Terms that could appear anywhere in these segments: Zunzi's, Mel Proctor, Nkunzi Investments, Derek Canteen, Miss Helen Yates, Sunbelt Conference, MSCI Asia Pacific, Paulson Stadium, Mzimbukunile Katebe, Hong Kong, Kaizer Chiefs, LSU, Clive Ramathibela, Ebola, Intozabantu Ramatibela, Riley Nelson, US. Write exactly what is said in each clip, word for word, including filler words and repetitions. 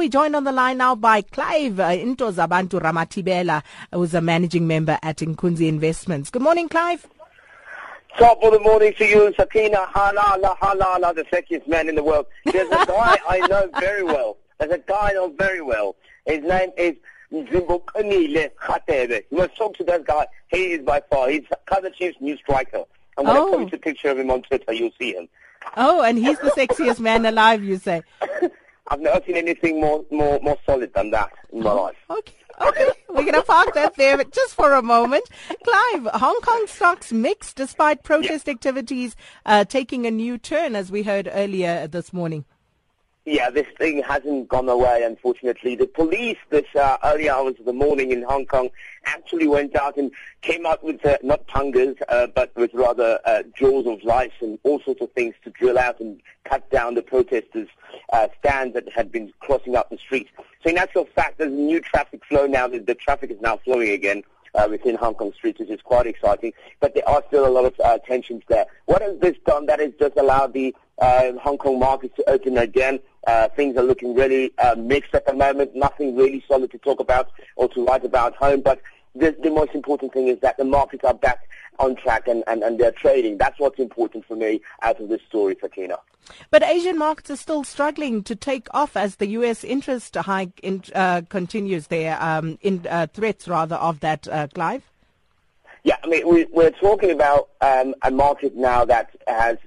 we're joined on the line now by Clive uh, Intozabantu Ramatibela, who's a managing member at Nkunzi Investments. Good morning, Clive. Top of the morning to you, Sakina. Halala, halala, the sexiest man in the world. There's a guy I know very well. There's a guy I know very well. His name is Mzimbukunile Katebe. You must talk to that guy. He is by far. He's Kaizer Chiefs' new striker. I'm going oh. to post a picture of him on Twitter. You'll see him. Oh, and he's the sexiest man alive, you say? I've never seen anything more, more, more solid than that in my life. Okay, okay. We're going to park that there but just for a moment. Clive, Hong Kong stocks mixed despite protest yeah. activities uh, taking a new turn, as we heard earlier this morning. Yeah, this thing hasn't gone away, unfortunately. The police this uh, early hours of the morning in Hong Kong actually went out and came out with, uh, not pangas, uh, but with rather uh, jaws of lice and all sorts of things to drill out and cut down the protesters' uh, stands that had been crossing up the street. So in actual fact, there's a new traffic flow now. The, the traffic is now flowing again uh, within Hong Kong streets, which is quite exciting. But there are still a lot of uh, tensions there. What has this done? That has just allowed the uh, Hong Kong markets to open again. Uh, things are looking really uh, mixed at the moment, nothing really solid to talk about or to write about home, but the, the most important thing is that the markets are back on track and, and, and they're trading. That's what's important for me out of this story, Sakina. But Asian markets are still struggling to take off as the U S interest hike in, uh, continues there, um, in uh, threats rather of that, uh, Clive? Yeah, I mean, we, we're talking about um, a market now that has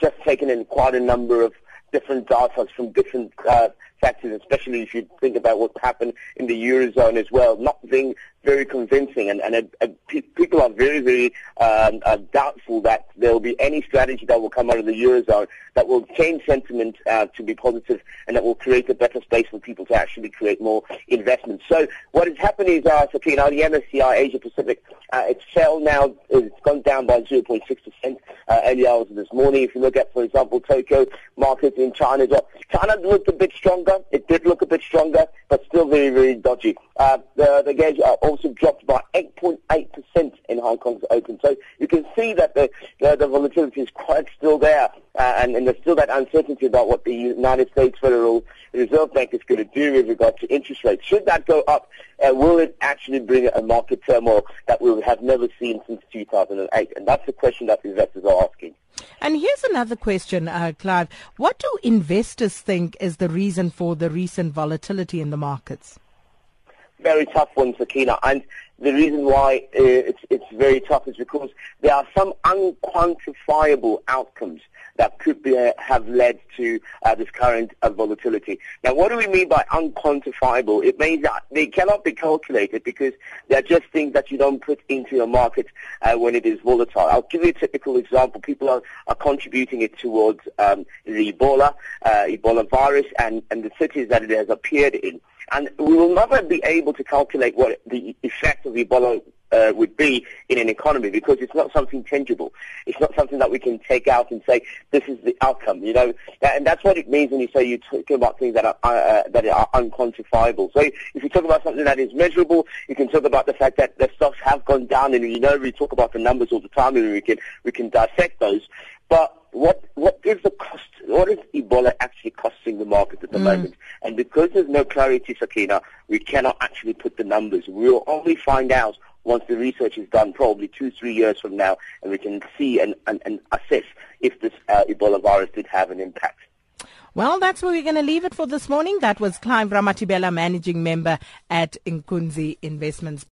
just taken in quite a number of different data from different uh, factors, especially if you think about what happened in the Eurozone as well, not being very convincing. And, and uh, pe- people are very, very um, uh, doubtful that there will be any strategy that will come out of the Eurozone that will change sentiment uh, to be positive and that will create a better space for people to actually create more investment. So what is happening is, uh, so, you know, the M S C I Asia Pacific, uh, it's fell now, it's gone down by zero point six percent uh, early hours of this morning. If you look at, for example, Tokyo markets in China, China looked a bit stronger. It did look a bit stronger, but still very, very dodgy. Uh, the, the gauge uh, also dropped by eight point eight percent in Hong Kong's open. So you can see that the, the, the volatility is quite still there, uh, and, and there's still that uncertainty about what the United States Federal Reserve Bank is going to do with regard to interest rates. Should that go up, uh, will it actually bring a market turmoil that we have never seen since two thousand eight? And that's the question that investors are asking. And here's another question, uh, Clive. What do investors think is the reason for the recent volatility in the markets? Very tough one, Sakina. And the reason why uh, it's, it's very tough is because there are some unquantifiable outcomes that could be, uh, have led to uh, this current uh, volatility. Now, what do we mean by unquantifiable? It means that they cannot be calculated because they're just things that you don't put into your market uh, when it is volatile. I'll give you a typical example. People are, are contributing it towards um, the Ebola, uh, Ebola virus and, and the cities that it has appeared in. And we will never be able to calculate what the effect of Ebola uh, would be in an economy because it's not something tangible. It's not something that we can take out and say, this is the outcome, you know. And that's what it means when you say you're talking about things that are, uh, that are unquantifiable. So if you talk about something that is measurable, you can talk about the fact that the stocks have gone down and, you know, we talk about the numbers all the time and we can, we can dissect those. But what what is the cost? What is Ebola actually costing the market at the mm. moment? And because there's no clarity, Sakina, we cannot actually put the numbers. We will only find out once the research is done, probably two, three years from now, and we can see and, and, and assess if this uh, Ebola virus did have an impact. Well, that's where we're going to leave it for this morning. That was Clive Ramathibela, managing member at Nkunzi Investments.